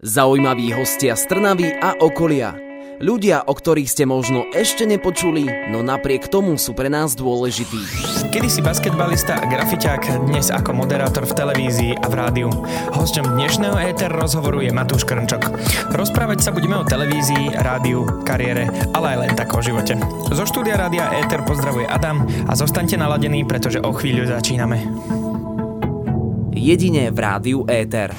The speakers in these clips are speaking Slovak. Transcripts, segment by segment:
Zaujímaví hostia z Trnavy a okolia. Ľudia, o ktorých ste možno ešte nepočuli, no napriek tomu sú pre nás dôležití. Kedysi basketbalista a grafiťák, dnes ako moderátor v televízii a v rádiu. Hosťom dnešného Éter rozhovoru je Matúš Krnčok. Rozprávať sa budeme o televízii, rádiu, kariére, ale aj len tak o živote. Zo štúdia rádia Éter pozdravuje Adam a zostaňte naladení, pretože o chvíľu začíname. Jedine v rádiu Éter.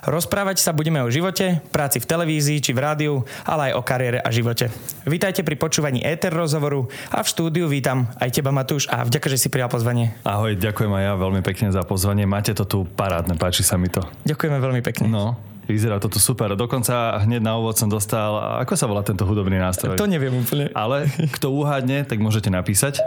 Rozprávať sa budeme o živote, práci v televízii či v rádiu, ale aj o kariére a živote. Vítajte pri počúvaní Éter rozhovoru a v štúdiu vítam aj teba, Matúš, a vďaka, že si prijal pozvanie. Ahoj, ďakujem aj ja veľmi pekne za pozvanie. Máte to tu parádne, páči sa mi to. Ďakujeme veľmi pekne. No. Vyzerá to tu super. Dokonca hneď na úvod som dostal, ako sa volá tento hudobný nástroj? To neviem úplne. Ale kto uhádne, tak môžete napísať.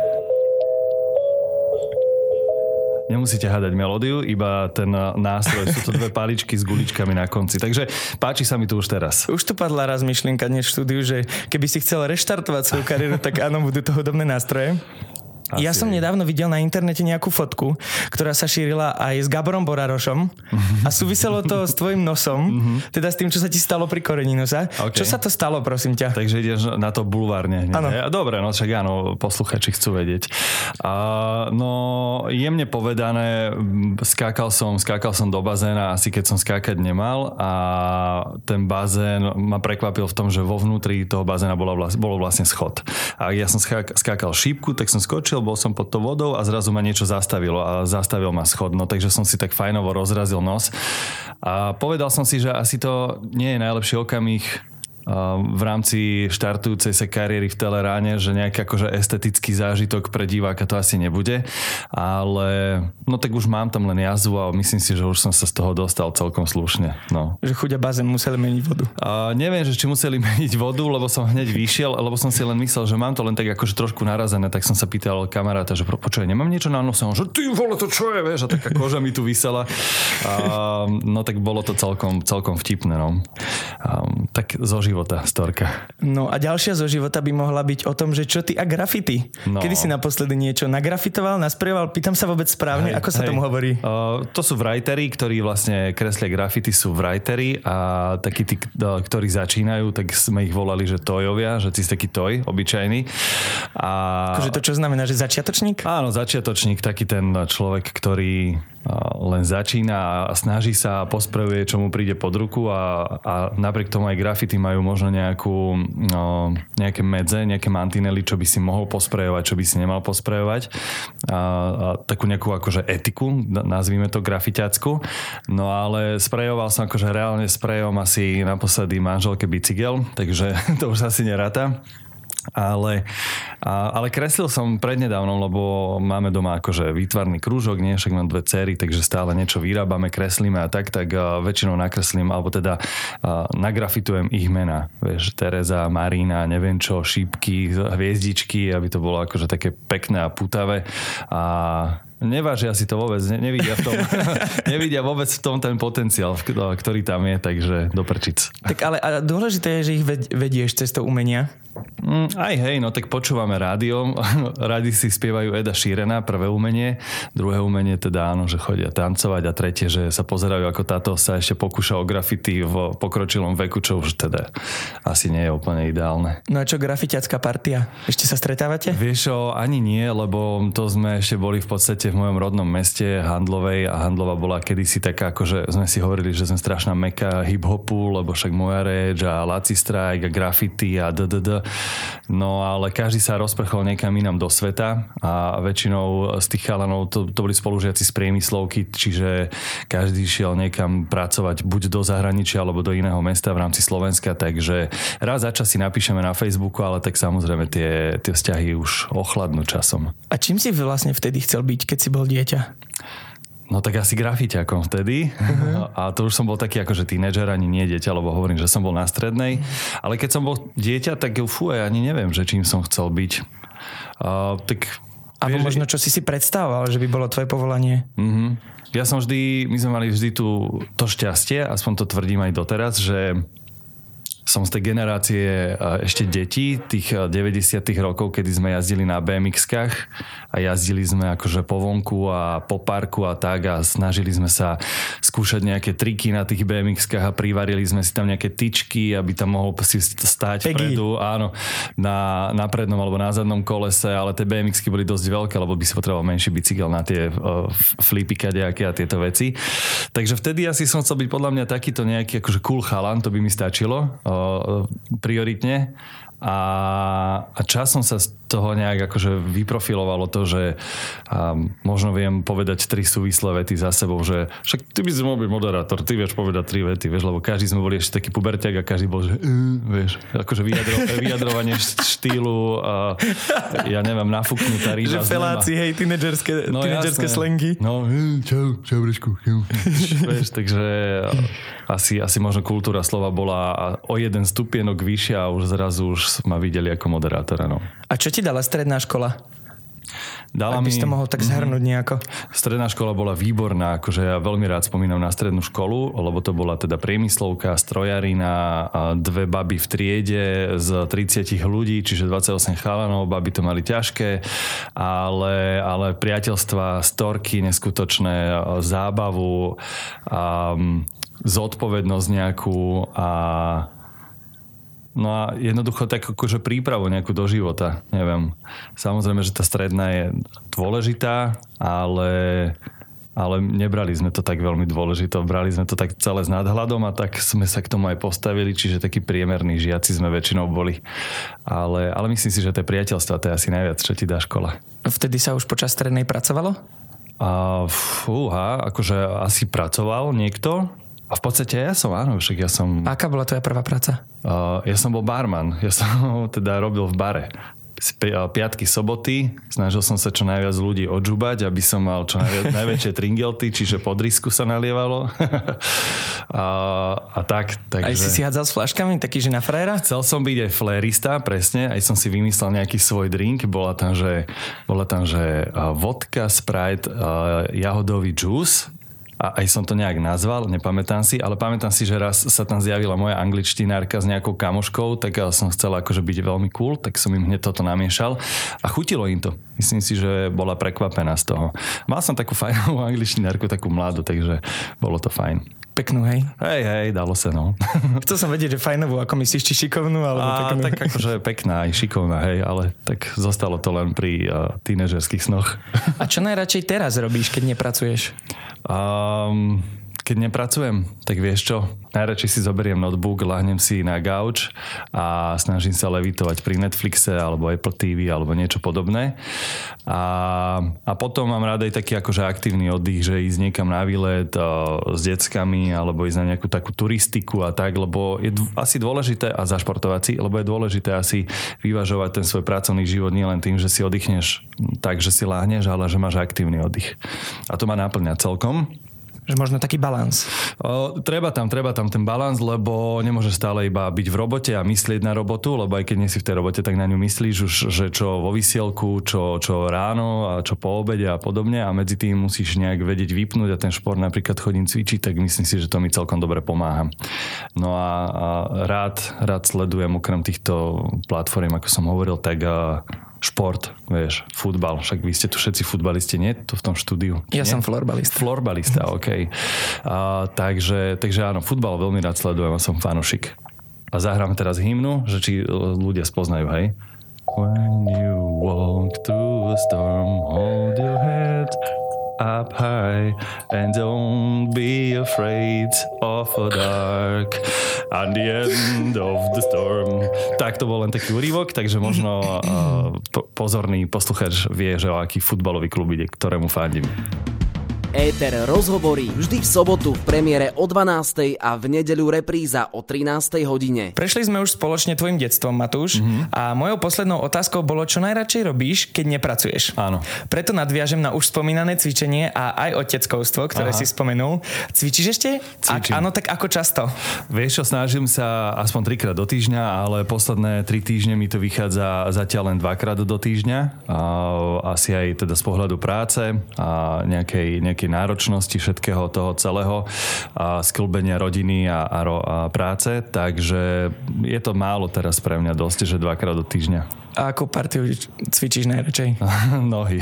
Nemusíte hádať melódiu, iba ten nástroj. Sú to dve paličky s guličkami na konci. Takže páči sa mi to už teraz. Už tu padla raz myšlienka dnes v štúdiu, že keby si chcel reštartovať svoju kariéru, tak áno, budú to hudobné nástroje. Asi. Ja som nedávno videl na internete nejakú fotku, ktorá sa šírila aj s Gáborom Borarošom a súviselo to s tvojim nosom, teda s tým, čo sa ti stalo pri korení nosa. Okay. Čo sa to stalo, prosím ťa? Takže ideš na to bulvárne. Dobre, no však áno, posluchači chcú vedieť. No, jemne povedané, skákal som do bazéna, asi keď som skákať nemal, a ten bazén ma prekvapil v tom, že vo vnútri toho bazéna bolo vlastne schod. A ja som skákal šípku, tak som skočil, bol som pod to vodou a zrazu ma niečo zastavilo a zastavil ma schod, no takže som si tak fajnovo rozrazil nos a povedal som si, že asi to nie je najlepší okamih v rámci štartujúcej sa kariéry v Teleráne, že nejaký akože estetický zážitok pre diváka to asi nebude, ale no tak už mám tam len jazvu a myslím si, že už som sa z toho dostal celkom slušne. No. Že chudia bazén museli meniť vodu. Neviem, že či museli meniť vodu, lebo som hneď vyšiel, lebo som si len myslel, že mám to len tak akože trošku narazené, tak som sa pýtal kamaráta, že počuj, nemám niečo na nose, že ty vole, to čo je, vieš, a taká koža mi tu visela. No tak bolo to celkom vtipné, no. Tak zožil života, storka. No a ďalšia zo života by mohla byť o tom, že čo ty a grafity. No. Kedy si naposledy niečo nagrafitoval, nasprejoval? Pýtam sa vôbec správne, ako sa tomu hovorí? To sú writeri, ktorí vlastne kreslia grafity, sú writeri, a takí tí, ktorí začínajú, tak sme ich volali, že tojovia, že ty si taký toj, obyčajný. Akože to čo znamená, že začiatočník? Áno, začiatočník, taký ten človek, ktorý len začína a snaží sa a pospravuje, čo mu príde pod ruku, a napriek tomu aj grafity majú možno nejaké medze, nejaké mantinely, čo by si mohol posprejovať, čo by si nemal posprejovať. A takú nejakú akože etiku, nazvime to grafiťacku. No ale sprejoval som akože reálne sprejom asi naposledy manželke bicykel, takže to už asi neráta. Ale kreslil som prednedávnom, lebo máme doma akože výtvarný krúžok, nie, však mám dve dcery, takže stále niečo vyrábame, kreslíme a tak väčšinou nakreslím, alebo teda nagrafitujem ich mená, vieš, Tereza, Marina, neviem čo, šípky, hviezdičky, aby to bolo akože také pekné a putavé, a nevážia si to vôbec, nevidia vôbec v tom ten potenciál, ktorý tam je, takže do prčic. Tak ale a dôležité je, že ich vedieš cestou umenia? Aj hej, no tak počúvame rádio, radi si spievajú Eda Sheerana, prvé umenie, druhé umenie teda áno, že chodia tancovať, a tretie, že sa pozerajú, ako táto sa ešte pokúša o grafity v pokročilom veku, čo už teda asi nie je úplne ideálne. No a čo grafiťacká partia? Ešte sa stretávate? Vieš čo, ani nie, lebo to sme ešte boli v podstate v mojom rodnom meste Handlovej, a Handlova bola kedysi taká, akože sme si hovorili, že sme strašná meka hip-hopu, lebo však moja reč a Laci Strike a graffiti a ddd. No ale každý sa rozprchol niekam inám do sveta, a väčšinou z tých chalanov to boli spolužiaci z priemyslovky, čiže každý šiel niekam pracovať buď do zahraničia alebo do iného mesta v rámci Slovenska, takže raz za čas si napíšeme na Facebooku, ale tak samozrejme tie vzťahy už ochladnú časom. A čím si vlastne vtedy chcel byť, keď si bol dieťa? No tak asi grafiťakom vtedy. A to už som bol taký akože tínedžer, ani nie dieťa, lebo hovorím, že som bol na strednej. Ale keď som bol dieťa, tak ani neviem, že čím som chcel byť. Alebo možno, čo si si predstavoval, že by bolo tvoje povolanie. Ja som vždy, my sme mali vždy to šťastie, aspoň to tvrdím aj doteraz, že som z tej generácie ešte detí, tých 90-tých rokov, kedy sme jazdili na BMX-kách a jazdili sme akože po vonku a po parku a tak a snažili sme sa skúšať nejaké triky na tých BMX-kách a privarili sme si tam nejaké tyčky, aby tam mohol si stáť vpredu, áno, na prednom alebo na zadnom kolese, ale tie BMX-ky boli dosť veľké, lebo by si potreboval menší bicykel na tie flipy kadejaké a tieto veci. Takže vtedy asi som chcel byť podľa mňa takýto nejaký akože cool chalan, to by mi stačilo prioritne a časom sa z toho nejak akože vyprofilovalo to, že možno viem povedať 3 súvislé vety za sebou, že však ty by si mohol byť moderátor, ty vieš povedať 3 vety, vieš, lebo každý sme boli ešte taký puberťák a každý bol, že vieš, akože vyjadrovanie štýlu ja neviem, nafúknutá ríža. Že feláci, hej, tínedžerské slengy. No, čau, brečku. Vieš, takže asi možno kultúra slova bola o jeden stupienok vyššia a už zrazu ma videli ako moderátora, no. A čo ti dala stredná škola? Dala aby si to mohol tak zhrnúť nejako. Stredná škola bola výborná, akože ja veľmi rád spomínam na strednú školu, lebo to bola teda priemyslovka, strojarina, 2 baby v triede z 30 ľudí, čiže 28 chalanov, baby to mali ťažké, ale priateľstva, storky, neskutočné, zábavu, zodpovednosť nejakú a no a jednoducho tak akože prípravu nejakú do života, neviem. Samozrejme, že tá stredná je dôležitá, ale nebrali sme to tak veľmi dôležito. Brali sme to tak celé s nadhľadom a tak sme sa k tomu aj postavili, čiže takí priemerní žiaci sme väčšinou boli. Ale myslím si, že tie priateľstvá, to je asi najviac, čo ti dá škola. Vtedy sa už počas strednej pracovalo? Akože asi pracoval niekto. A v podstate ja som... Aká bola tvoja prvá práca? Ja som bol barman. Ja som teda robil v bare. Piatky, soboty. Snažil som sa čo najviac ľudí odžubať, aby som mal čo najväčšie tringelty, čiže pod risku sa nalievalo. A tak. Takže... Aj si hádzal s fľaškami? Taký, že na frajera? Chcel som byť aj flérista, presne. Aj som si vymyslel nejaký svoj drink. Bola tam, že vodka, Sprite, jahodový džús. A aj som to nejak nazval, nepamätám si, ale pamätám si, že raz sa tam zjavila moja angličtinárka s nejakou kamoškou, tak som chcel akože byť veľmi cool, tak som im hneď toto namiešal a chutilo im to. Myslím si, že bola prekvapená z toho. Mal som takú fajnú angličtinárku, takú mladú, takže bolo to fajn. Peknú, hej? Hej, dalo sa, no. Chcel som vedieť, že fajnovú, ako myslíš, či šikovnú, alebo peknú. Tak akože pekná aj šikovná, hej, ale tak zostalo to len pri tínežerských snoch. A čo najradšej teraz robíš, keď nepracuješ? Keď nepracujem, tak vieš čo? Najradšej si zoberiem notebook, lahnem si na gauč a snažím sa levitovať pri Netflixe alebo Apple TV alebo niečo podobné. A potom mám rád aj taký akože aktívny oddych, že ísť niekam na výlet s deckami alebo ísť na nejakú takú turistiku a tak, lebo je asi dôležité, a zašportovať si, lebo je dôležité asi vyvažovať ten svoj pracovný život nielen tým, že si oddychneš tak, že si lahneš, ale že máš aktívny oddych. A to ma náplňa celkom. Že možno taký balans. Treba tam ten balans, lebo nemôže stále iba byť v robote a myslieť na robotu, lebo aj keď nie si v tej robote, tak na ňu myslíš už, že čo vo vysielku, čo ráno a čo po obede a podobne a medzi tým musíš nejak vedieť vypnúť a ten šport napríklad chodím cvičiť, tak myslím si, že to mi celkom dobre pomáha. No a rád sledujem okrem týchto platform, ako som hovoril, tak šport, vieš, futbal. Však vy ste tu všetci futbalisti, nie? Tu v tom štúdiu. Ja som florbalista. Florbalista, okej. Takže áno, futbal veľmi rád sledujem a som fanušik. A zahrám teraz hymnu, že či ľudia spoznajú, hej? When you walk through a storm, hold your head up high and don't be afraid of the dark. At the end of the storm. Tak to bol len taký úryvok, takže možno pozorný posluchač vie, že o aký futbalový klub ide, ktorému fandím. Éter rozhovorí vždy v sobotu v premiére o 12:00 a v nedeľu repríza o 13:00. Prešli sme už spoločne tvojim detstvom, Matúš, a mojou poslednou otázkou bolo, čo najradšej robíš, keď nepracuješ. Áno. Preto nadviažem na už spomínané cvičenie a aj oteckovstvo, ktoré si spomenul. Cvičíš ešte? Cvičím. Áno, tak ako často? Vieš čo, snažím sa aspoň 3-krát do týždňa, ale posledné 3 týždne mi to vychádza zatiaľ len 2-krát do týždňa. Asi aj teda z pohľadu práce a nejakej nejakej náročnosti všetkého toho celého a skĺbenia rodiny a práce, takže je to málo teraz pre mňa dosť, že 2-krát do týždňa. A akú partiu cvičíš najradšej? Nohy.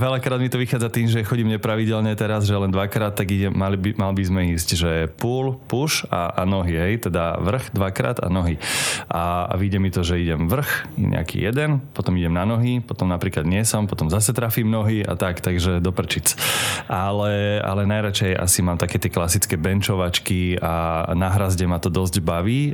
Veľakrát mi to vychádza tým, že chodím nepravidelne teraz, že len 2-krát, tak mal by sme ísť, že pull, push a nohy, hej, teda vrch 2-krát a nohy. A vyjde mi to, že idem vrch, nejaký jeden, potom idem na nohy, potom napríklad nie som, potom zase trafím nohy a tak, takže doprčic. Ale najradšej asi mám také tie klasické benčovačky a na hrazde ma to dosť baví,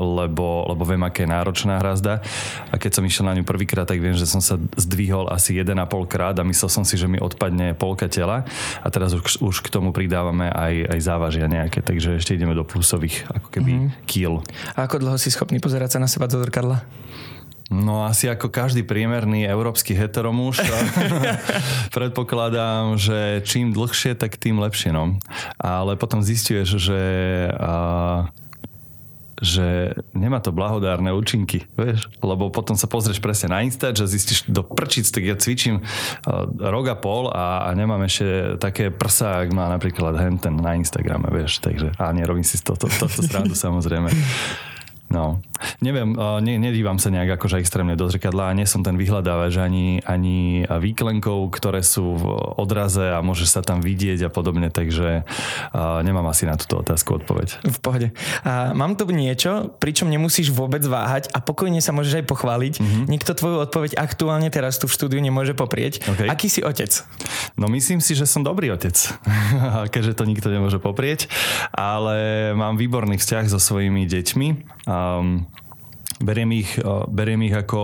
lebo viem, aké národnosti ročná hrazda a keď som išiel na ňu prvýkrát, tak viem, že som sa zdvihol asi 1,5-krát a myslel som si, že mi odpadne polka tela a teraz už k tomu pridávame aj závažia nejaké, takže ešte ideme do plusových ako keby kíl. A ako dlho si schopný pozerať sa na seba do zrkadla? No asi ako každý priemerný európsky heteromuž predpokladám, že čím dlhšie, tak tým lepšie, no. Ale potom zistíš, že nemá to blahodárne účinky, vieš? Lebo potom sa pozrieš presne na Insta, že zistíš do prčic, tak ja cvičím rok a pol a nemám ešte také prsa, ak má napríklad henten na Instagrame, vieš, takže a nerobím si toto srandu samozrejme. No, neviem, nedívam sa nejak akože extrémne do zrkadla a nie som ten vyhľadávač ani výklenkov, ktoré sú v odraze a môžeš sa tam vidieť a podobne, takže nemám asi na túto otázku odpoveď. V pohode. A mám tu niečo, pričom nemusíš vôbec váhať a pokojne sa môžeš aj pochváliť. Mm-hmm. Nikto tvoju odpoveď aktuálne teraz tu v štúdiu nemôže poprieť. Okay. Aký si otec? No myslím si, že som dobrý otec, keďže to nikto nemôže poprieť, ale mám výborný vzťah so svojimi deťmi a beriem ich ako,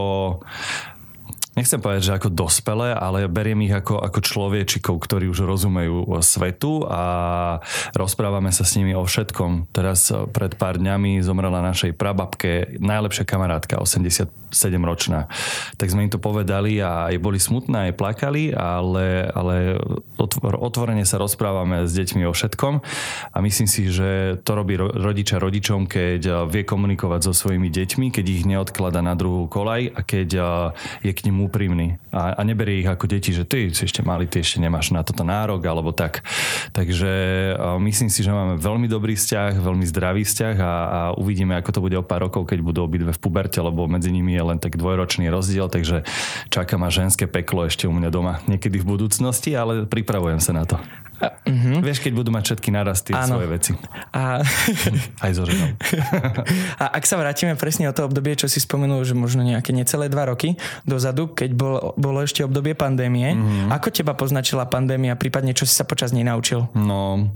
nechcem povedať, že ako dospelé, ale beriem ich ako človečikov, ktorí už rozumejú svetu a rozprávame sa s nimi o všetkom. Teraz pred pár dňami zomrela našej prababke najlepšia kamarátka, 87-ročná. Tak sme im to povedali a aj boli smutné, aj plakali, ale otvorene sa rozprávame s deťmi o všetkom a myslím si, že to robí rodiča rodičom, keď vie komunikovať so svojimi deťmi, keď ich neodklada na druhú koľaj a keď je k nim úprimný a neberie ich ako deti, že ty si ešte malý, ty ešte nemáš na toto nárok alebo tak. Takže myslím si, že máme veľmi dobrý vzťah, veľmi zdravý vzťah a uvidíme, ako to bude o pár rokov, keď budú obidve v puberte, lebo medzi nimi je len tak 2-ročný rozdiel, takže čaká ma ženské peklo ešte u mňa doma niekedy v budúcnosti, ale pripravujem sa na to. Vieš, keď budú mať všetky naraz tie svoje veci. Aj so ženou. A ak sa vrátime presne o to obdobie, čo si spomenul, že možno nejaké necelé 2 roky dozadu, keď bolo ešte obdobie pandémie, ako teba poznačila pandémia, prípadne čo si sa počas nej naučil? No,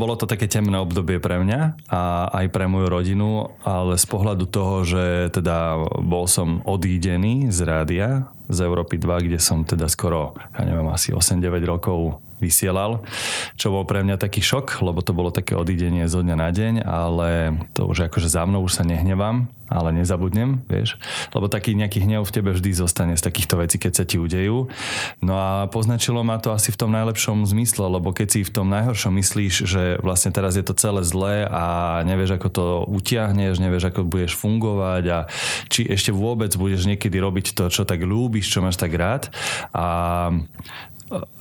bolo to také temné obdobie pre mňa a aj pre moju rodinu, ale z pohľadu toho, že teda bol som odídený z rádia, z Európy 2, kde som teda skoro, ja neviem, asi 8-9 rokov vysielal, čo bol pre mňa taký šok, lebo to bolo také odídenie zo dňa na deň, ale to už akože za mnou, už sa nehnevám, ale nezabudnem, vieš, lebo taký nejaký hnev v tebe vždy zostane z takýchto vecí, keď sa ti udejú. No a poznačilo ma to asi v tom najlepšom zmysle, lebo keď si v tom najhoršom myslíš, že vlastne teraz je to celé zlé a nevieš, ako to utiahneš, nevieš, ako budeš fungovať a či ešte vôbec budeš niekedy robiť to, čo tak ľúbiš, čo máš tak rád. A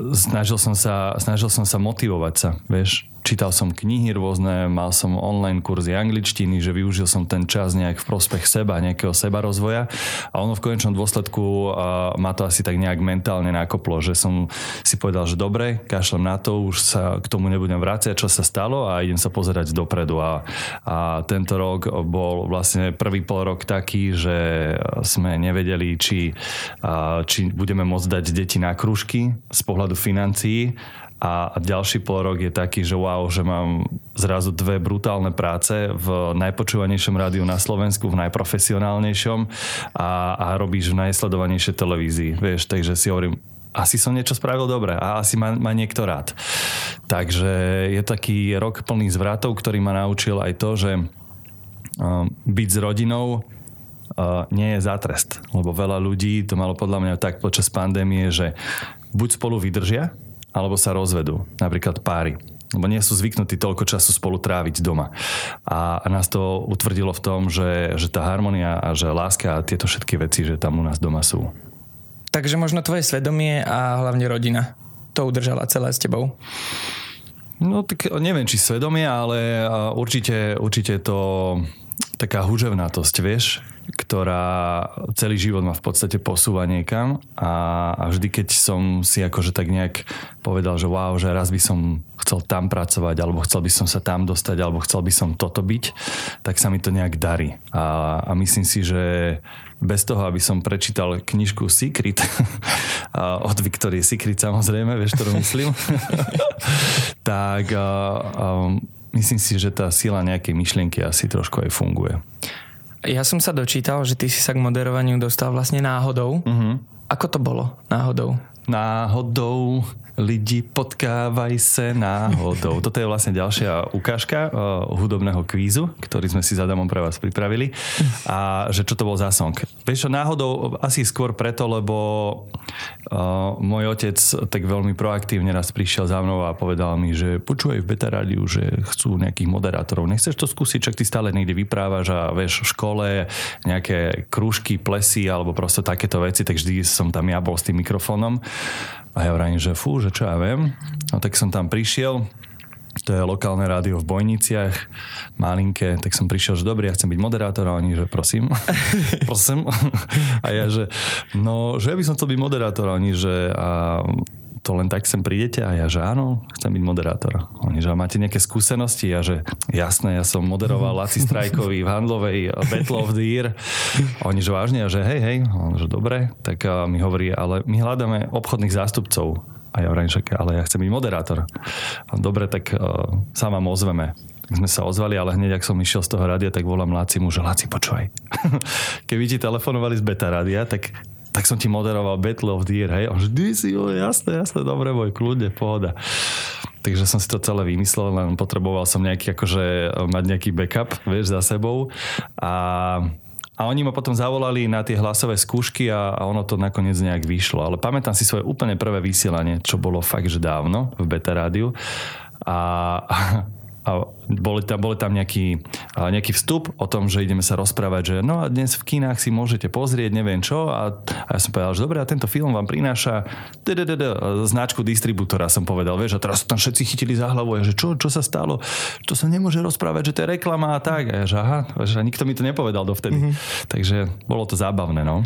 snažil som sa motivovať sa, vieš. Čítal som knihy rôzne, mal som online kurzy angličtiny, že využil som ten čas nejak v prospech seba, nejakého sebarozvoja a ono v konečnom dôsledku ma to asi tak nejak mentálne nakoplo, že som si povedal, že dobre, kašlem na to, už sa k tomu nebudem vrácať, čo sa stalo a idem sa pozerať dopredu a tento rok bol vlastne prvý pol rok taký, že sme nevedeli, či budeme môcť dať deti na krúžky z pohľadu financií. A ďalší pol rok je taký, že wow, že mám zrazu 2 brutálne práce v najpočúvanejšom rádiu na Slovensku, v najprofesionálnejšom a robíš v najsledovanejšej televízii, vieš, takže si hovorím, asi som niečo spravil dobre a asi ma niekto rád. Takže je taký rok plný zvratov, ktorý ma naučil aj to, že byť s rodinou nie je zátrest, lebo veľa ľudí to malo podľa mňa tak počas pandémie, že buď spolu vydržia, alebo sa rozvedú, napríklad páry. Lebo nie sú zvyknutí toľko času spolu tráviť doma. A nás to utvrdilo v tom, že tá harmonia a že láska a tieto všetky veci, že tam u nás doma sú. Takže možno tvoje svedomie a hlavne rodina to udržala celé s tebou. No tak neviem, či svedomie, ale určite to taká húževnatosť, vieš, ktorá celý život ma v podstate posúva niekam a vždy, keď som si akože tak nejak povedal, že wow, že raz by som chcel tam pracovať, alebo chcel by som sa tam dostať, alebo chcel by som toto byť, tak sa mi to nejak darí. A myslím si, že bez toho, aby som prečítal knižku Secret od Victorie Secret, samozrejme, vieš, ktorú myslím, tak myslím si, že tá sila nejakej myšlienky asi trošku aj funguje. Ja som sa dočítal, že ty si sa k moderovaniu dostal vlastne náhodou. Uh-huh. Ako to bolo náhodou? Náhodou, lidi, potkávaj sa náhodou. Toto je vlastne ďalšia ukážka hudobného kvízu, ktorý sme si s Adamom pre vás pripravili. A že čo to bol za song? Vieš čo, náhodou asi skôr preto, lebo môj otec tak veľmi proaktívne raz prišiel za mnou a povedal mi, že počúvaj v Beta Rádiu, že chcú nejakých moderátorov. Nechceš to skúsiť, čak ty stále niekde vyprávaš a vieš v škole nejaké krúžky, plesy alebo proste takéto veci, tak vždy som tam ja bol s tým mikrofónom. A ja vravím, že fú, že čo ja viem. A tak som tam prišiel, to je lokálne rádio v Bojniciach, malinké, tak som prišiel, že dobrý, ja chcem byť moderátor, a oni, že prosím. A ja, že no, že ja by som chcel byť moderátor, a oni, že a to len tak sem prídete, a ja, že áno, chcem byť moderátor. Oni, že máte nejaké skúsenosti? Ja, že jasné, ja som moderoval Laci Strikeovi v Handlovej Battle of the Year. Oni, že vážne? A že hej, on, že dobre. Tak mi hovorí, ale my hľadáme obchodných zástupcov. A ja vrajím, ale ja chcem byť moderátor. Dobre, tak sa vám ozveme. Tak sme sa ozvali, ale hneď, ak som išiel z toho rádia, tak volám Lacimu, že Laci, počúvaj. Keby ti telefonovali z Beta Rádia, tak som ti moderoval Battle of the Year, hej? A vždy si, jasné, dobre, boj, kľudne, pohoda. Takže som si to celé vymyslel, len potreboval som nejaký, akože, mať nejaký backup, vieš, za sebou. A oni ma potom zavolali na tie hlasové skúšky a ono to nakoniec nejak vyšlo. Ale pamätám si svoje úplne prvé vysielanie, čo bolo fakt, že dávno v Beta Rádiu. A boli tam nejaký vstup o tom, že ideme sa rozprávať, že no a dnes v kinách si môžete pozrieť neviem čo. A ja som povedal, že dobre, a tento film vám prináša značku distribútora, som povedal, vieš, a teraz tam všetci chytili za hlavu, že čo sa stalo, to sa nemôže rozprávať, že to je reklama a tak. A ja, že aha, že nikto mi to nepovedal dovtedy. Mm-hmm. Takže bolo to zábavné, no.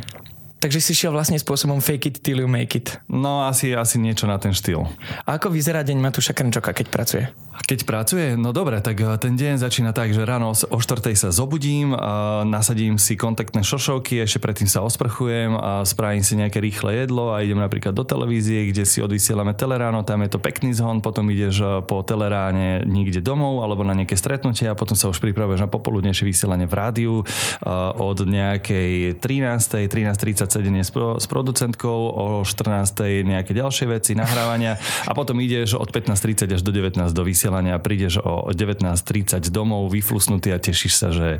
Takže si šiel vlastne spôsobom fake it till you make it. No asi niečo na ten štýl. A ako vyzerá deň Matúša Krnčoka, keď pracuje? Keď pracuje? No dobre, tak ten deň začína tak, že ráno o 4:00 sa zobudím, nasadím si kontaktné šošovky, ešte predtým sa osprchujem a spravím si nejaké rýchle jedlo a idem napríklad do televízie, kde si odvysielame Teleráno, tam je to pekný zhon, potom ideš po Teleráne niekde domov alebo na nejaké stretnutie a potom sa už pripravuješ na popoludnejšie vysielanie v rádiu od nejakej 13:30 sedenie s producentkou, o 14:00 nejaké ďalšie veci, nahrávania a potom ideš od 15:30 až do 19:00 do vysielania a prídeš o 19:30 domov vyflusnutý a tešíš sa, že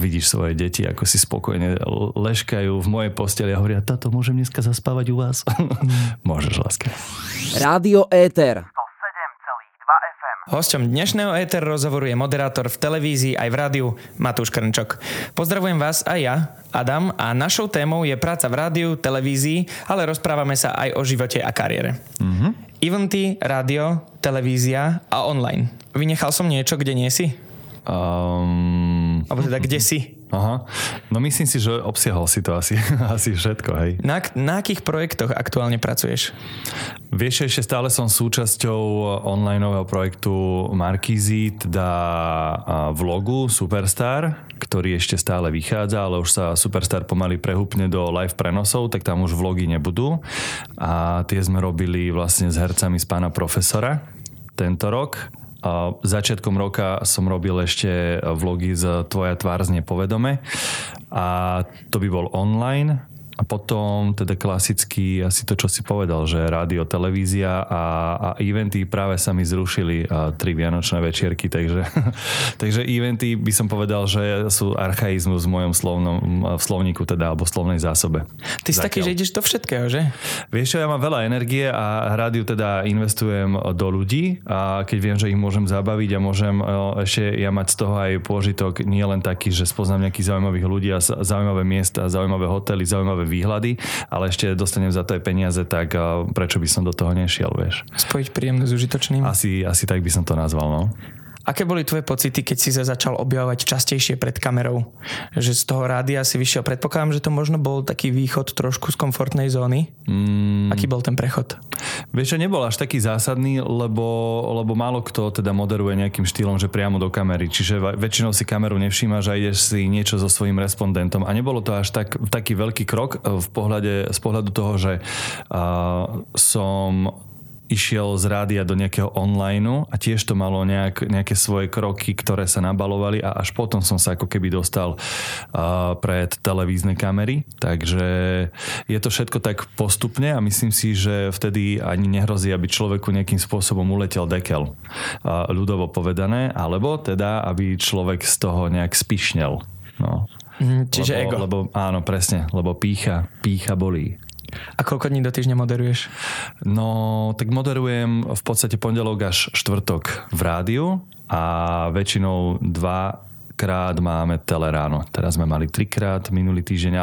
vidíš svoje deti, ako si spokojne leškajú v mojej posteli a hovoria, táto, môžem dneska zaspávať u vás? Môžeš, láska. Rádio Éter. Hosťom dnešného Éter rozhovoru je moderátor v televízii aj v rádiu Matúš Krnčok. Pozdravujem vás aj ja, Adam, a našou témou je práca v rádiu, televízii, ale rozprávame sa aj o živote a kariére. Mm-hmm. Eventy, rádio, televízia a online. Vynechal som niečo, kde nie si? Alebo teda, kde si? Aha. No myslím si, že obsiahol si to asi všetko, hej. Na akých projektoch aktuálne pracuješ? Vieš, ešte stále som súčasťou onlineového projektu Markizy, teda vlogu Superstar, ktorý ešte stále vychádza, ale už sa Superstar pomaly prehúpne do live prenosov, tak tam už vlogy nebudú. A tie sme robili vlastne s hercami z Pána profesora tento rok. Začiatkom roka som robil ešte vlogy z Tvoja tvár znie povedomé a to by bol online a potom teda klasicky asi to, čo si povedal, že rádio, televízia a eventy práve sa mi zrušili 3 vianočné večierky, takže eventy by som povedal, že sú archaizmus v mojom slovníku teda, alebo slovnej zásobe. Ty si taký, že ideš do všetkého, že? Vieš čo, ja mám veľa energie a rádiu teda investujem do ľudí a keď viem, že ich môžem zabaviť a môžem ešte ja mať z toho aj pôžitok nie len taký, že spoznám nejakých zaujímavých ľudí a zaujímavé miesta, zaujímavé hotely, zaujímavé svoje výhľady, ale ešte dostanem za to aj peniaze, tak prečo by som do toho nešiel, vieš? Spojiť príjemné s užitočným? Asi tak by som to nazval, no. Aké boli tvoje pocity, keď si sa začal objavovať častejšie pred kamerou? Že z toho rádia si vyšiel, predpokladám, že to možno bol taký východ trošku z komfortnej zóny. Aký bol ten prechod? Vieš čo, nebol až taký zásadný, lebo málo kto teda moderuje nejakým štýlom, že priamo do kamery. Čiže väčšinou si kameru nevšímaš a ideš si niečo so svojím respondentom. A nebolo to až taký veľký krok z pohľadu toho, že som išiel z rádia do nejakého online a tiež to malo nejaké svoje kroky, ktoré sa nabalovali a až potom som sa ako keby dostal pred televízne kamery. Takže je to všetko tak postupne a myslím si, že vtedy ani nehrozí, aby človeku nejakým spôsobom uletel dekel. Ľudovo povedané, alebo teda, aby človek z toho nejak spišnel. No. Čiže ego. Áno, presne, lebo pýcha bolí. A koľko dní do týždňa moderuješ? No, tak moderujem v podstate pondelok až štvrtok v rádiu a väčšinou 2-krát máme Teleráno. Teraz sme mali 3-krát minulý týždeň,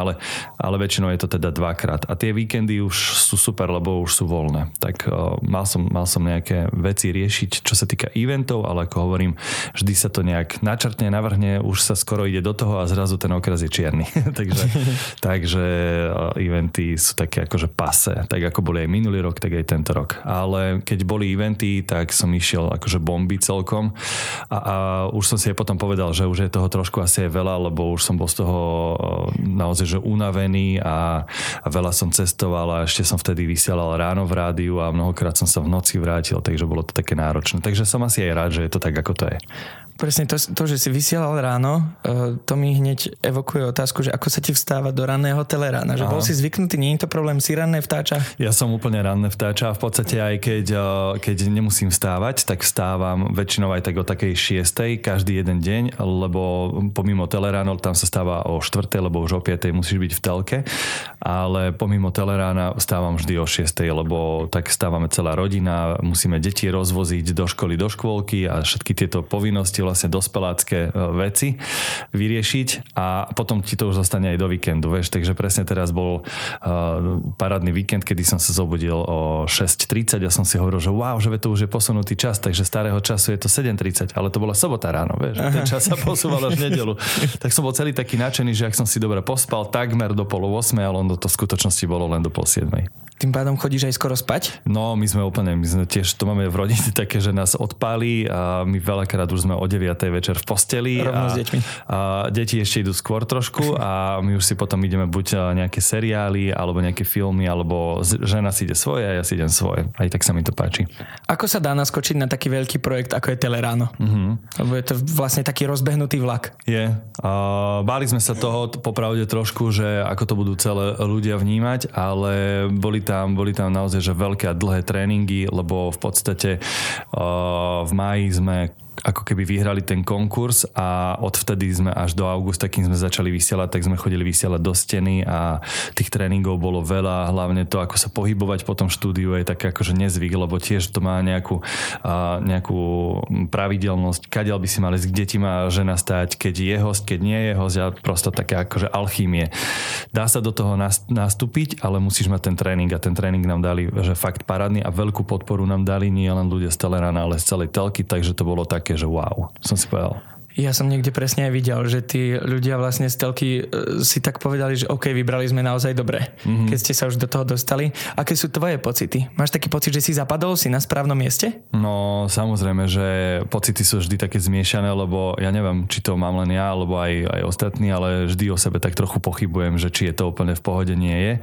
ale väčšinou je to teda 2-krát. A tie víkendy už sú super, lebo už sú voľné. Tak mal som nejaké veci riešiť, čo sa týka eventov, ale ako hovorím, vždy sa to nejak načrtne, navrhne, už sa skoro ide do toho a zrazu ten okres je čierny. takže eventy sú také akože pase. Tak ako boli aj minulý rok, tak aj tento rok. Ale keď boli eventy, tak som išiel akože bomby celkom a už som si aj potom povedal, že už je toho trošku asi aj veľa, lebo už som bol z toho naozaj že unavený a veľa som cestoval a ešte som vtedy vysielal ráno v rádiu a mnohokrát som sa v noci vrátil, takže bolo to také náročné. Takže som asi aj rád, že je to tak, ako to je. Presne to, že si vysielal ráno, to mi hneď evokuje otázku, že ako sa ti vstáva do ranného telerána. Že bol si zvyknutý, nie je to problém, si ranné vtáča? Ja som úplne ranné vtáča a v podstate aj keď nemusím vstávať, tak vstávam väčšinou aj tak o takej 6:00 každý jeden deň, lebo pomimo telerána tam sa stáva o 4:00, lebo už o 5:00 musíš byť v telke, ale pomimo telerána vstávam vždy o 6:00, lebo tak vstávame celá rodina, musíme deti rozvoziť do školy, do škôlky a všetky tieto povinnosti vlastne dospelácké veci vyriešiť a potom ti to už zostane aj do víkendu, vieš, takže presne teraz bol parádny víkend, kedy som sa zobudil o 6:30 a som si hovoril, že wow, že to už je posunutý čas, takže starého času je to 7:30, ale to bola sobota ráno, vieš, ten čas sa posúval až v nedeľu. Tak som bol celý taký nadšený, že ak som si dobre pospal, takmer do 7:30, ale ono to v skutočnosti bolo len do 7:30. Tým pádom chodíš aj skoro spať? No, my sme tiež, to máme v rodine také, že nás odpálí a my veľakrát už sme o 9:00 večer v posteli. Rovno s deťmi. A deti ešte idú skôr trošku a my už si potom ideme buď nejaké seriály, alebo nejaké filmy, alebo žena si ide svoje a ja si idem svoje. Aj tak sa mi to páči. Ako sa dá naskočiť na taký veľký projekt, ako je Teleráno? Lebo je to vlastne taký rozbehnutý vlak. Je. Báli sme sa toho popravde trošku, že ako to budú celé ľudia vnímať, ale boli tam naozaj že veľké a dlhé tréningy, lebo v podstate v máji sme ako keby vyhrali ten konkurs a odvtedy sme až do augusta, kým sme začali vysielať, tak sme chodili vysielať do steny a tých tréningov bolo veľa, hlavne to, ako sa pohybovať po tom štúdiu je také akože nezvyk, lebo tiež to má nejakú pravidelnosť, kadiaľ by si mali, kde ti má žena stáť, keď je host, keď nie je host, a prosto také akože alchymie. Dá sa do toho nastúpiť, ale musíš mať ten tréning a ten tréning nám dali, že fakt parádny a veľkú podporu nám dali nie len ľudia z Telerána, ale z celej telky, takže to bolo tak, že wow, som si povedal. Ja som niekde presne aj videl, že tí ľudia vlastne z telky si tak povedali, že OK, vybrali sme naozaj dobre, keď ste sa už do toho dostali. Aké sú tvoje pocity? Máš taký pocit, že si zapadol, si na správnom mieste? No, samozrejme, že pocity sú vždy také zmiešané, lebo ja neviem, či to mám len ja, alebo aj ostatní, ale vždy o sebe tak trochu pochybujem, že či je to úplne v pohode, nie je.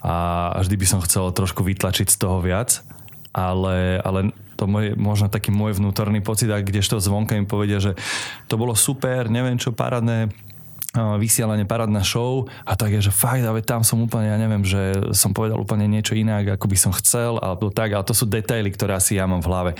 A vždy by som chcel trošku vytlačiť z toho viac, ale to je možno taký môj vnútorný pocit, a kdežto zvonka im povedia, že to bolo super, neviem čo, parádne vysielanie, parádna show, a tak je, že fakt, ale tam som úplne, ja neviem, že som povedal úplne niečo inak, ako by som chcel, alebo tak, ale to sú detaily, ktoré asi ja mám v hlave.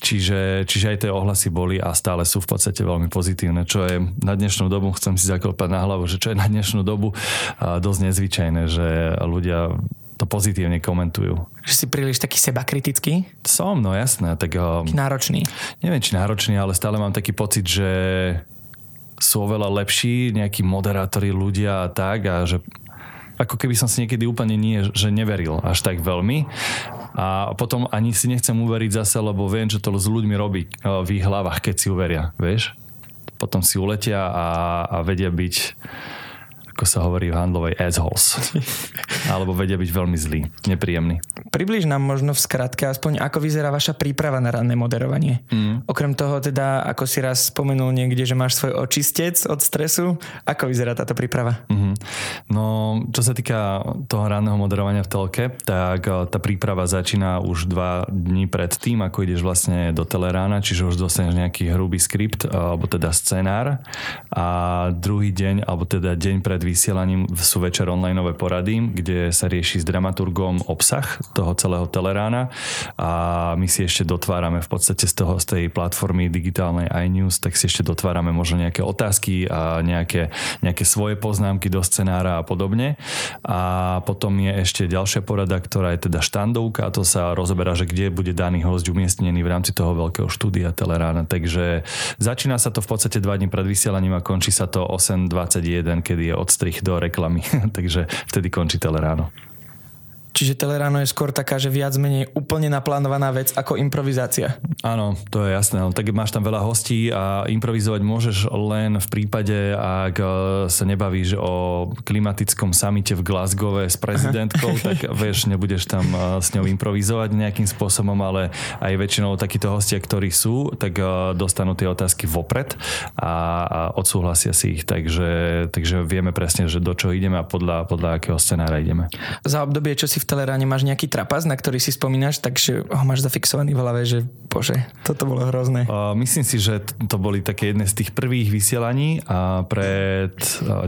Čiže aj tie ohlasy boli a stále sú v podstate veľmi pozitívne, čo je na dnešnú dobu, chcem si zaklopať na hlavu, že čo je na dnešnú dobu dosť nezvyčajné, že ľudia to pozitívne komentujú. Že si príliš taký sebakritický? Som, no jasné. Tak, náročný? Neviem, či náročný, ale stále mám taký pocit, že sú oveľa lepší nejakí moderátori, ľudia a tak, a že ako keby som si niekedy úplne neveril až tak veľmi. A potom ani si nechcem uveriť zase, lebo viem, že to s ľuďmi robí v ich hlavách, keď si uveria, vieš. Potom si uletia a vedia byť, ako sa hovorí v Handlovej, assholes. Alebo vedia byť veľmi zlý, nepríjemný. Približ nám možno v skratke aspoň, ako vyzerá vaša príprava na ranné moderovanie. Mm. Okrem toho teda, ako si raz spomenul niekde, že máš svoj očistec od stresu, ako vyzerá táto príprava? Mm-hmm. No, čo sa týka toho ranného moderovania v telke, tak tá príprava začína už 2 dní pred tým, ako ideš vlastne do Telerána, čiže už dostaneš nejaký hrubý skript, alebo teda scenár. A druhý deň, alebo teda deň pred vysielaním sú večer onlineové porady, kde sa rieši s dramaturgom obsah toho celého Telerána a my si ešte dotvárame v podstate z tej platformy digitálnej iNews, tak si ešte dotvárame možno nejaké otázky a nejaké svoje poznámky do scenára a podobne. A potom je ešte ďalšia porada, ktorá je teda štandovka, a to sa rozoberá, že kde bude daný hosť umiestnený v rámci toho veľkého štúdia Telerána. Takže začína sa to v podstate 2 dní pred vysielaním a končí sa to 8:21, kedy je odstrih do reklamy, takže vtedy končí Teleráno. Čiže Teleráno je skôr taká, že viac menej úplne naplánovaná vec ako improvizácia. Áno, to je jasné. Tak máš tam veľa hostí a improvizovať môžeš len v prípade, ak sa nebavíš o klimatickom samite v Glasgowe s prezidentkou, tak vieš, nebudeš tam s ňou improvizovať nejakým spôsobom, ale aj väčšinou takíto hostia, ktorí sú, tak dostanú tie otázky vopred a odsúhlasia si ich, takže vieme presne, že do čoho ideme a podľa akého scenára ideme. Za obdobie, čo si v Teleráne máš nejaký trapas, na ktorý si spomínaš, takže ho máš zafixovaný v hlave, že bože, toto bolo hrozné. Myslím si, že to boli také jedné z tých prvých vysielaní a pred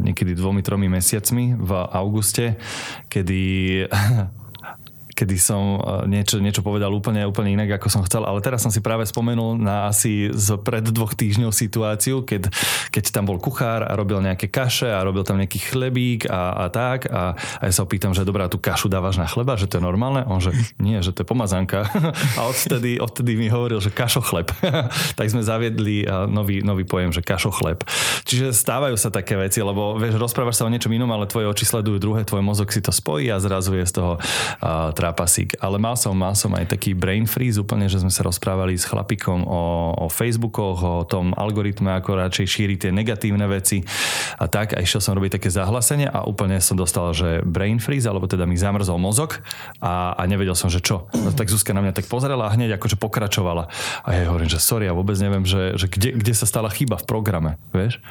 niekedy 2-3 mesiacmi v auguste, kedy som niečo povedal úplne inak, ako som chcel, ale teraz som si práve spomenul na asi pred 2 týždňov situáciu, keď tam bol kuchár a robil nejaké kaše a robil tam nejaký chlebík a tak a ja sa opýtam, že dobrá, tú kašu dávaš na chleba, že to je normálne? On že nie, že to je pomazanka a odtedy mi hovoril, že kašochleb. Tak sme zaviedli nový pojem, že kašochleb. Čiže stávajú sa také veci, lebo vieš, rozprávaš sa o niečom inom, ale tvoje oči sledujú druhé, tvoj mozog si to spojí a zrazu je z toho pasík. Ale mal som aj taký brain freeze úplne, že sme sa rozprávali s chlapikom o Facebookoch, o tom algoritme, ako radšej šíri tie negatívne veci a tak. A išiel som robiť také zahlasenie a úplne som dostal, že brain freeze, alebo teda mi zamrzol mozog a nevedel som, že čo. No, tak Zuzka na mňa tak pozerala a hneď akože pokračovala. A ja hovorím, že sorry, ja vôbec neviem, že kde sa stala chyba v programe, vieš?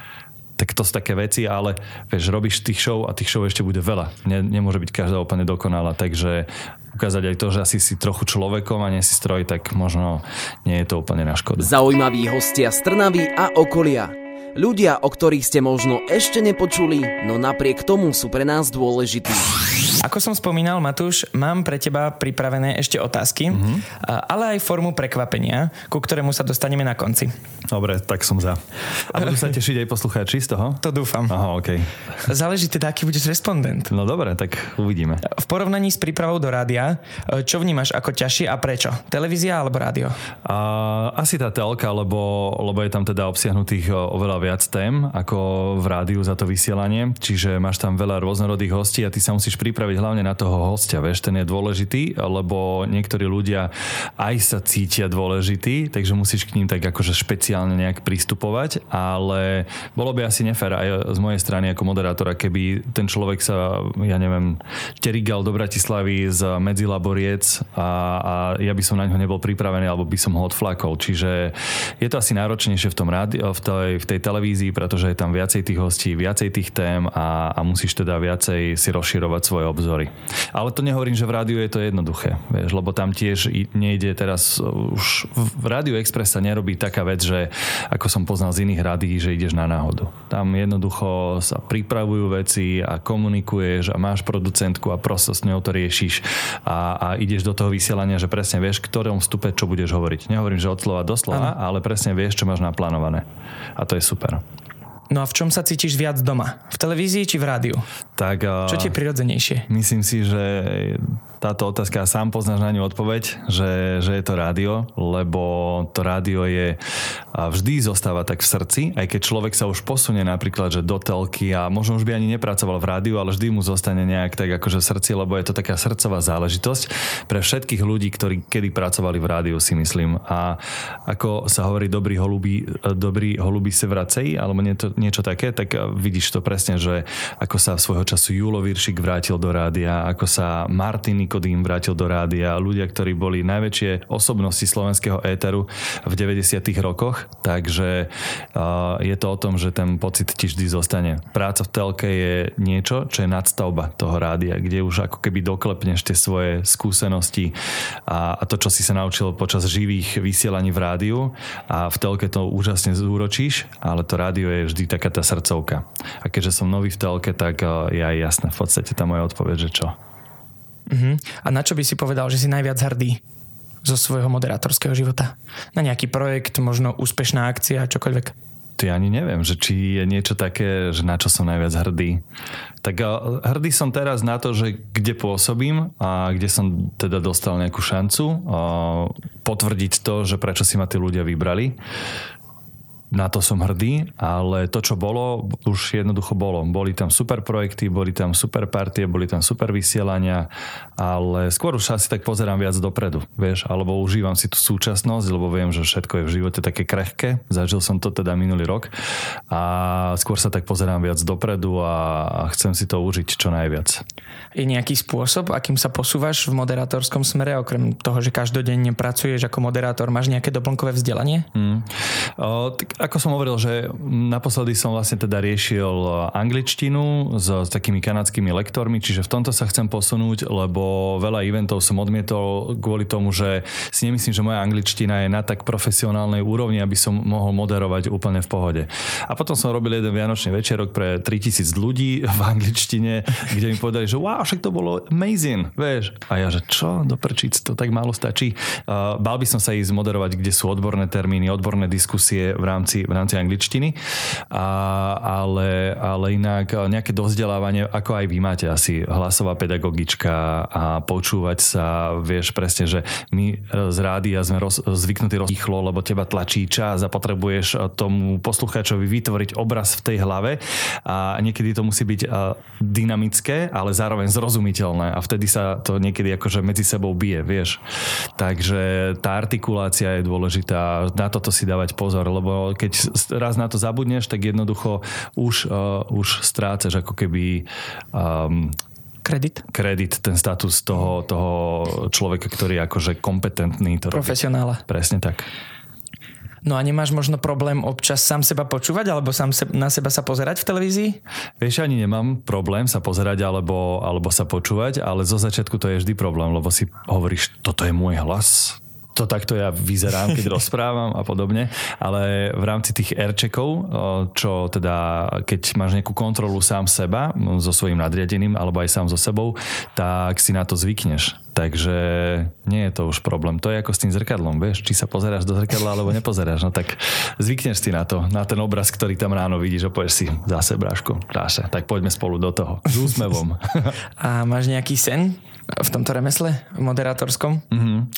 Tak to sú také veci, ale vieš, robíš tých show a tých show ešte bude veľa. Nemôže byť každá úplne dokonalá, takže ukázať aj to, že asi si trochu človekom a nie si stroj, tak možno nie je to úplne na škodu. Zaujímaví hostia z Trnavy a okolia. Ľudia, o ktorých ste možno ešte nepočuli, no napriek tomu sú pre nás dôležití. Ako som spomínal, Matúš, mám pre teba pripravené ešte otázky, ale aj formu prekvapenia, ku ktorému sa dostaneme na konci. Dobre, tak som za. A budú sa tešiť aj poslucháči z toho? To dúfam. Aha, okej. Záleží teda, aký budeš respondent. No dobre, tak uvidíme. V porovnaní s prípravou do rádia, čo vnímaš ako ťažšie a prečo? Televízia alebo rádio? Asi tá telka, lebo je tam teda obsiahnutých oveľa viac tém, ako v rádiu za to vysielanie, čiže máš tam veľa rôznorodých hostí a ty sa musíš pripraviť hlavne na toho hostia, vieš, ten je dôležitý, lebo niektorí ľudia aj sa cítia dôležití, takže musíš k ním tak akože špeciálne nejak pristupovať, ale bolo by asi nefér aj z mojej strany ako moderátora, keby ten človek sa, ja neviem, terigal do Bratislavy z Medzilaboriec a ja by som na ňo nebol pripravený, alebo by som ho odflakol, čiže je to asi náročnejšie v tom rádiu, v tej televízii, pretože je tam viacej tých hostí, viacej tých tém a musíš teda viacej si rozširovať svoje obzory. Ale to nehovorím, že v rádiu je to jednoduché, vieš, lebo tam tiež nejde teraz, už v rádiu Express sa nerobí taká vec, že ako som poznal z iných rádií, že ideš na náhodu. Tam jednoducho sa pripravujú veci a komunikuješ a máš producentku a prosto s ňou to riešiš a ideš do toho vysielania, že presne vieš, v ktorom vstupe čo budeš hovoriť. Nehovorím, že od slova do slova, ale presne vieš, čo máš naplánované. A to je super. No a v čom sa cítiš viac doma? V televízii či v rádiu? Tak, čo ti je prirodzenejšie? Myslím si, že táto otázka, sám poznáš na ňu odpoveď, že je to rádio, lebo to rádio je a vždy zostáva tak v srdci, aj keď človek sa už posunie napríklad, že do telky a možno už by ani nepracoval v rádiu, ale vždy mu zostane nejak tak akože v srdci, lebo je to taká srdcová záležitosť pre všetkých ľudí, ktorí kedy pracovali v rádiu, si myslím. A ako sa hovorí, dobrý holuby se vracejí, alebo niečo také, tak vidíš to presne, že ako sa svojho času Júlo Viršik vrátil do rádia, ako sa Martin Nikodým vrátil do rádia, ľudia, ktorí boli najväčšie osobnosti slovenského éteru v 90. rokoch, takže je to o tom, že ten pocit ti vždy zostane. Práca v telke je niečo, čo je nadstavba toho rádia, kde už ako keby doklepneš tie svoje skúsenosti a to, čo si sa naučil počas živých vysielaní v rádiu, a v telke to úžasne zúročíš, ale to rádio je vždy taká tá srdcovka. A keďže som nový v telke, tak je aj jasné v podstate tá moja odpoveď, že čo. Uh-huh. A na čo by si povedal, že si najviac hrdý zo svojho moderátorského života? Na nejaký projekt, možno úspešná akcia, čokoľvek? To ja ani neviem, že či je niečo také, že na čo som najviac hrdý. Tak hrdý som teraz na to, že kde pôsobím a kde som teda dostal nejakú šancu potvrdiť to, že prečo si ma tí ľudia vybrali. Na to som hrdý, ale to, čo bolo, už jednoducho bolo. Boli tam super projekty, boli tam super partie, boli tam super vysielania, ale skôr už asi tak pozerám viac dopredu, vieš, alebo užívam si tú súčasnosť, lebo viem, že všetko je v živote také krehké. Zažil som to teda minulý rok a skôr sa tak pozerám viac dopredu a chcem si to užiť čo najviac. Je nejaký spôsob, akým sa posúvaš v moderátorskom smere, okrem toho, že každodenne pracuješ ako moderátor, máš nejaké doplnkové vzdelanie? Ako som hovoril, že naposledy som vlastne teda riešil angličtinu s takými kanadskými lektormi, čiže v tomto sa chcem posunúť, lebo veľa eventov som odmietol kvôli tomu, že si nemyslím, že moja angličtina je na tak profesionálnej úrovni, aby som mohol moderovať úplne v pohode. A potom som robil jeden vianočný večerok pre 3000 ľudí v angličtine, kde mi povedali, že wow, však to bolo amazing, vieš. A ja, že čo, do prčíc, to tak málo stačí. Bál by som sa ísť moderovať, kde sú odborné termíny, odborné diskusie v rámci angličtiny, ale inak nejaké dovzdelávanie, ako aj vy máte asi hlasová pedagogička a počúvať sa, vieš presne, že my z rádia sme zvyknutí rýchlo, lebo teba tlačí čas a potrebuješ tomu poslucháčovi vytvoriť obraz v tej hlave a niekedy to musí byť dynamické, ale zároveň zrozumiteľné a vtedy sa to niekedy akože medzi sebou bije, vieš. Takže tá artikulácia je dôležitá, na toto si dávať pozor, lebo keď raz na to zabudneš, tak jednoducho už strácaš ako keby kredit, ten status toho človeka, ktorý je akože kompetentný. To profesionála. Robí. Presne tak. No a nemáš možno problém občas sám seba počúvať alebo na seba sa pozerať v televízii? Vieš, ani nemám problém sa pozerať alebo sa počúvať, ale zo začiatku to je vždy problém, lebo si hovoríš, toto je môj hlas, to takto ja vyzerám, keď rozprávam a podobne, ale v rámci tých aircheckov, čo teda keď máš nejakú kontrolu sám seba so svojím nadriadeným, alebo aj sám so sebou, tak si na to zvykneš. Takže nie je to už problém. To je ako s tým zrkadlom, vieš, či sa pozeráš do zrkadla, alebo nepozeráš, no tak zvykneš si na to, na ten obraz, ktorý tam ráno vidíš a povieš si, zase brášku, dáša, tak poďme spolu do toho, s úsmevom. A máš nejaký sen v tomto remesle, moderátorskom? Mhm.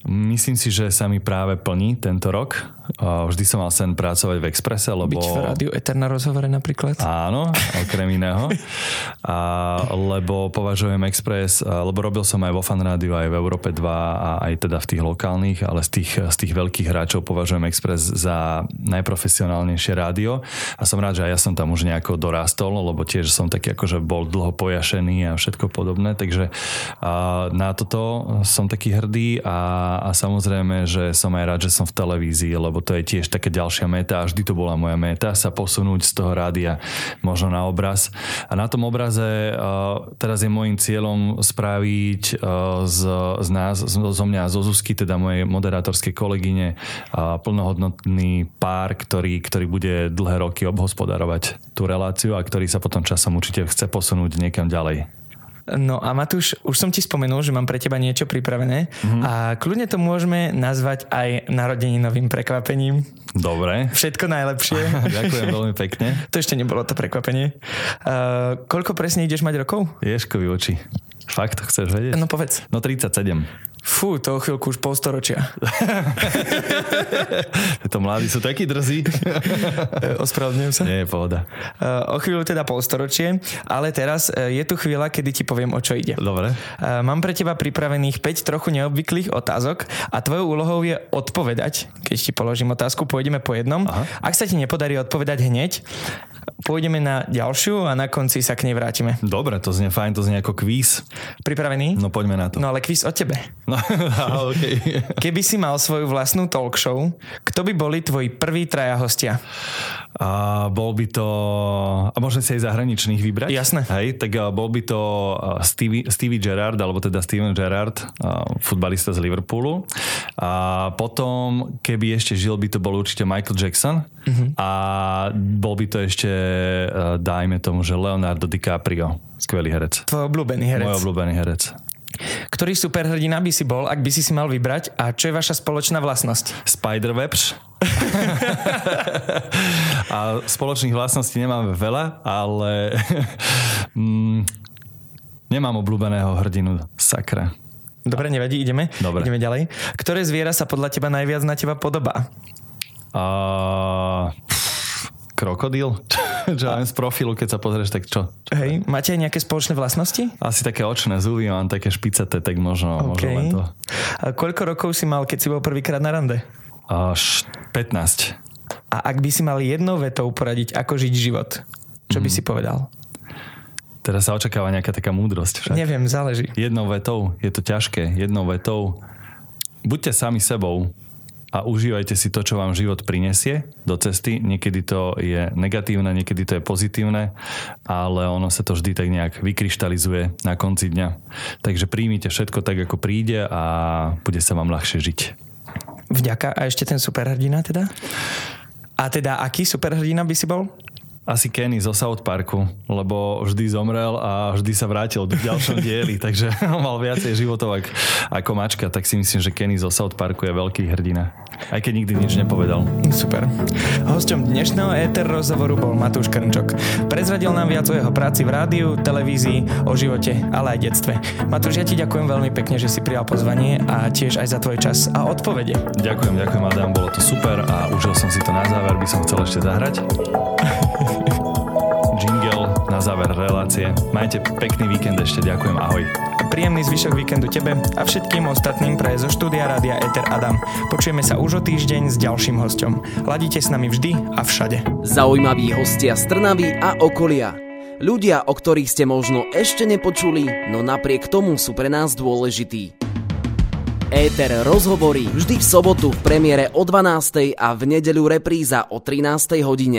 Myslím si, že sa mi práve plní tento rok. Vždy som mal sen pracovať v Expresse, lebo... Byť v rádiu Éter na rozhovore napríklad. Áno, okrem iného. Lebo považujem Express, lebo robil som aj vo Fanrádiu, aj v Európe 2 a aj teda v tých lokálnych, ale z tých veľkých hráčov považujem Express za najprofesionálnejšie rádio. A som rád, že aj ja som tam už nejako dorastol, lebo tiež som taký akože bol dlho pojašený a všetko podobné. Takže na toto som taký hrdý a samozrejme, že som aj rád, že som v televízii, lebo to je tiež taká ďalšia meta a vždy to bola moja meta, sa posunúť z toho rádia možno na obraz. A na tom obraze teraz je môjim cieľom spraviť zo mňa, zo Zuzky, teda mojej moderátorskej kolegyne, plnohodnotný pár, ktorý bude dlhé roky obhospodarovať tú reláciu a ktorý sa potom časom určite chce posunúť niekam ďalej. No a Matúš, už som ti spomenul, že mám pre teba niečo pripravené a kľudne to môžeme nazvať aj narodeninovým prekvapením. Dobre. Všetko najlepšie. Ďakujem veľmi pekne. To ešte nebolo to prekvapenie. Koľko presne ideš mať rokov? Ježkovi oči. Fakt to chceš vedieť? No povedz. No 37. Fú, to o chvíľku už pol storočia. Tieto mladí sú takí drzí. Ospravedlňujem sa. Nie, pohoda. O chvíľu teda pol storočie, ale teraz je tu chvíľa, kedy ti poviem, o čo ide. Dobre. Mám pre teba pripravených 5 trochu neobvyklých otázok a tvojou úlohou je odpovedať. Keď ti položím otázku, pôjdeme po jednom. Aha. Ak sa ti nepodarí odpovedať hneď, pôjdeme na ďalšiu a na konci sa k nej vrátime. Dobre, to znie fajn, to znie ako kvíz. Pripravený? No poďme na to. No ale kvíz od tebe. No, okay. Keby si mal svoju vlastnú talk show, kto by boli tvoji prví traja hostia? Bol by to... A môžeme si aj zahraničných vybrať? Jasné. Hej, tak bol by to Stevie Gerrard, alebo teda Steven Gerrard, futbalista z Liverpoolu. A potom, keby ešte žil, by to bol určite Michael Jackson. Uh-huh. A bol by to ešte, dajme tomu, že Leonardo DiCaprio. Skvelý herec. Tvoj obľúbený herec. Môj obľúbený herec. Ktorý superhrdina by si bol, ak by si si mal vybrať, a čo je vaša spoločná vlastnosť? Spiderwebs. A spoločných vlastností nemáme veľa, ale nemám obľúbeného hrdinu. Sakra. Dobre, nevadí, ideme. Dobre. Ideme ďalej. Ktoré zviera sa podľa teba najviac na teba podobá? Krokodil? Čo mám z profilu, keď sa pozrieš, tak čo? Hej, máte aj nejaké spoločné vlastnosti? Asi také očné zuby, mám také špicaté, tak možno, okay. Možno len to. A koľko rokov si mal, keď si bol prvýkrát na rande? 15. A ak by si mal jednou vetou poradiť, ako žiť život, čo by si povedal? Teraz sa očakáva nejaká taká múdrosť však. Neviem, záleží. Jednou vetou, je to ťažké, jednou vetou. Buďte sami sebou a užívajte si to, čo vám život prinesie do cesty. Niekedy to je negatívne, niekedy to je pozitívne, ale ono sa to vždy tak nejak vykryštalizuje na konci dňa. Takže príjmite všetko tak, ako príde a bude sa vám ľahšie žiť. Vďaka. A ešte ten superhrdina teda? A teda aký superhrdina by si bol? Asi Kenny zo South Parku, lebo vždy zomrel a vždy sa vrátil do ďalšom dieli, takže mal viacej životov ako mačka, tak si myslím, že Kenny zo South Parku je veľký hrdina. Aj keď nikdy nič nepovedal. Super. Hosťom dnešného Éter rozhovoru bol Matúš Krnčok. Prezradil nám viac o jeho práci v rádiu, televízii, o živote, ale aj detstve. Matúš, ja ti ďakujem veľmi pekne, že si prijal pozvanie a tiež aj za tvoj čas a odpovede. Ďakujem Adam, bolo to super a užil som si to. Na záver by som chcel ešte zahrať jingle na záver relácie. Majte pekný víkend ešte, ďakujem, ahoj. Príjemný zvyšok víkendu tebe a všetkým ostatným praje zo štúdia Rádia Éter Adam. Počujeme sa už o týždeň s ďalším hosťom. Ladíte s nami vždy a všade. Zaujímaví hostia z Trnavy a okolia. Ľudia, o ktorých ste možno ešte nepočuli, no napriek tomu sú pre nás dôležití. Éter rozhovory vždy v sobotu v premiére o 12:00 a v nedeľu repríza o 13:00 hodine.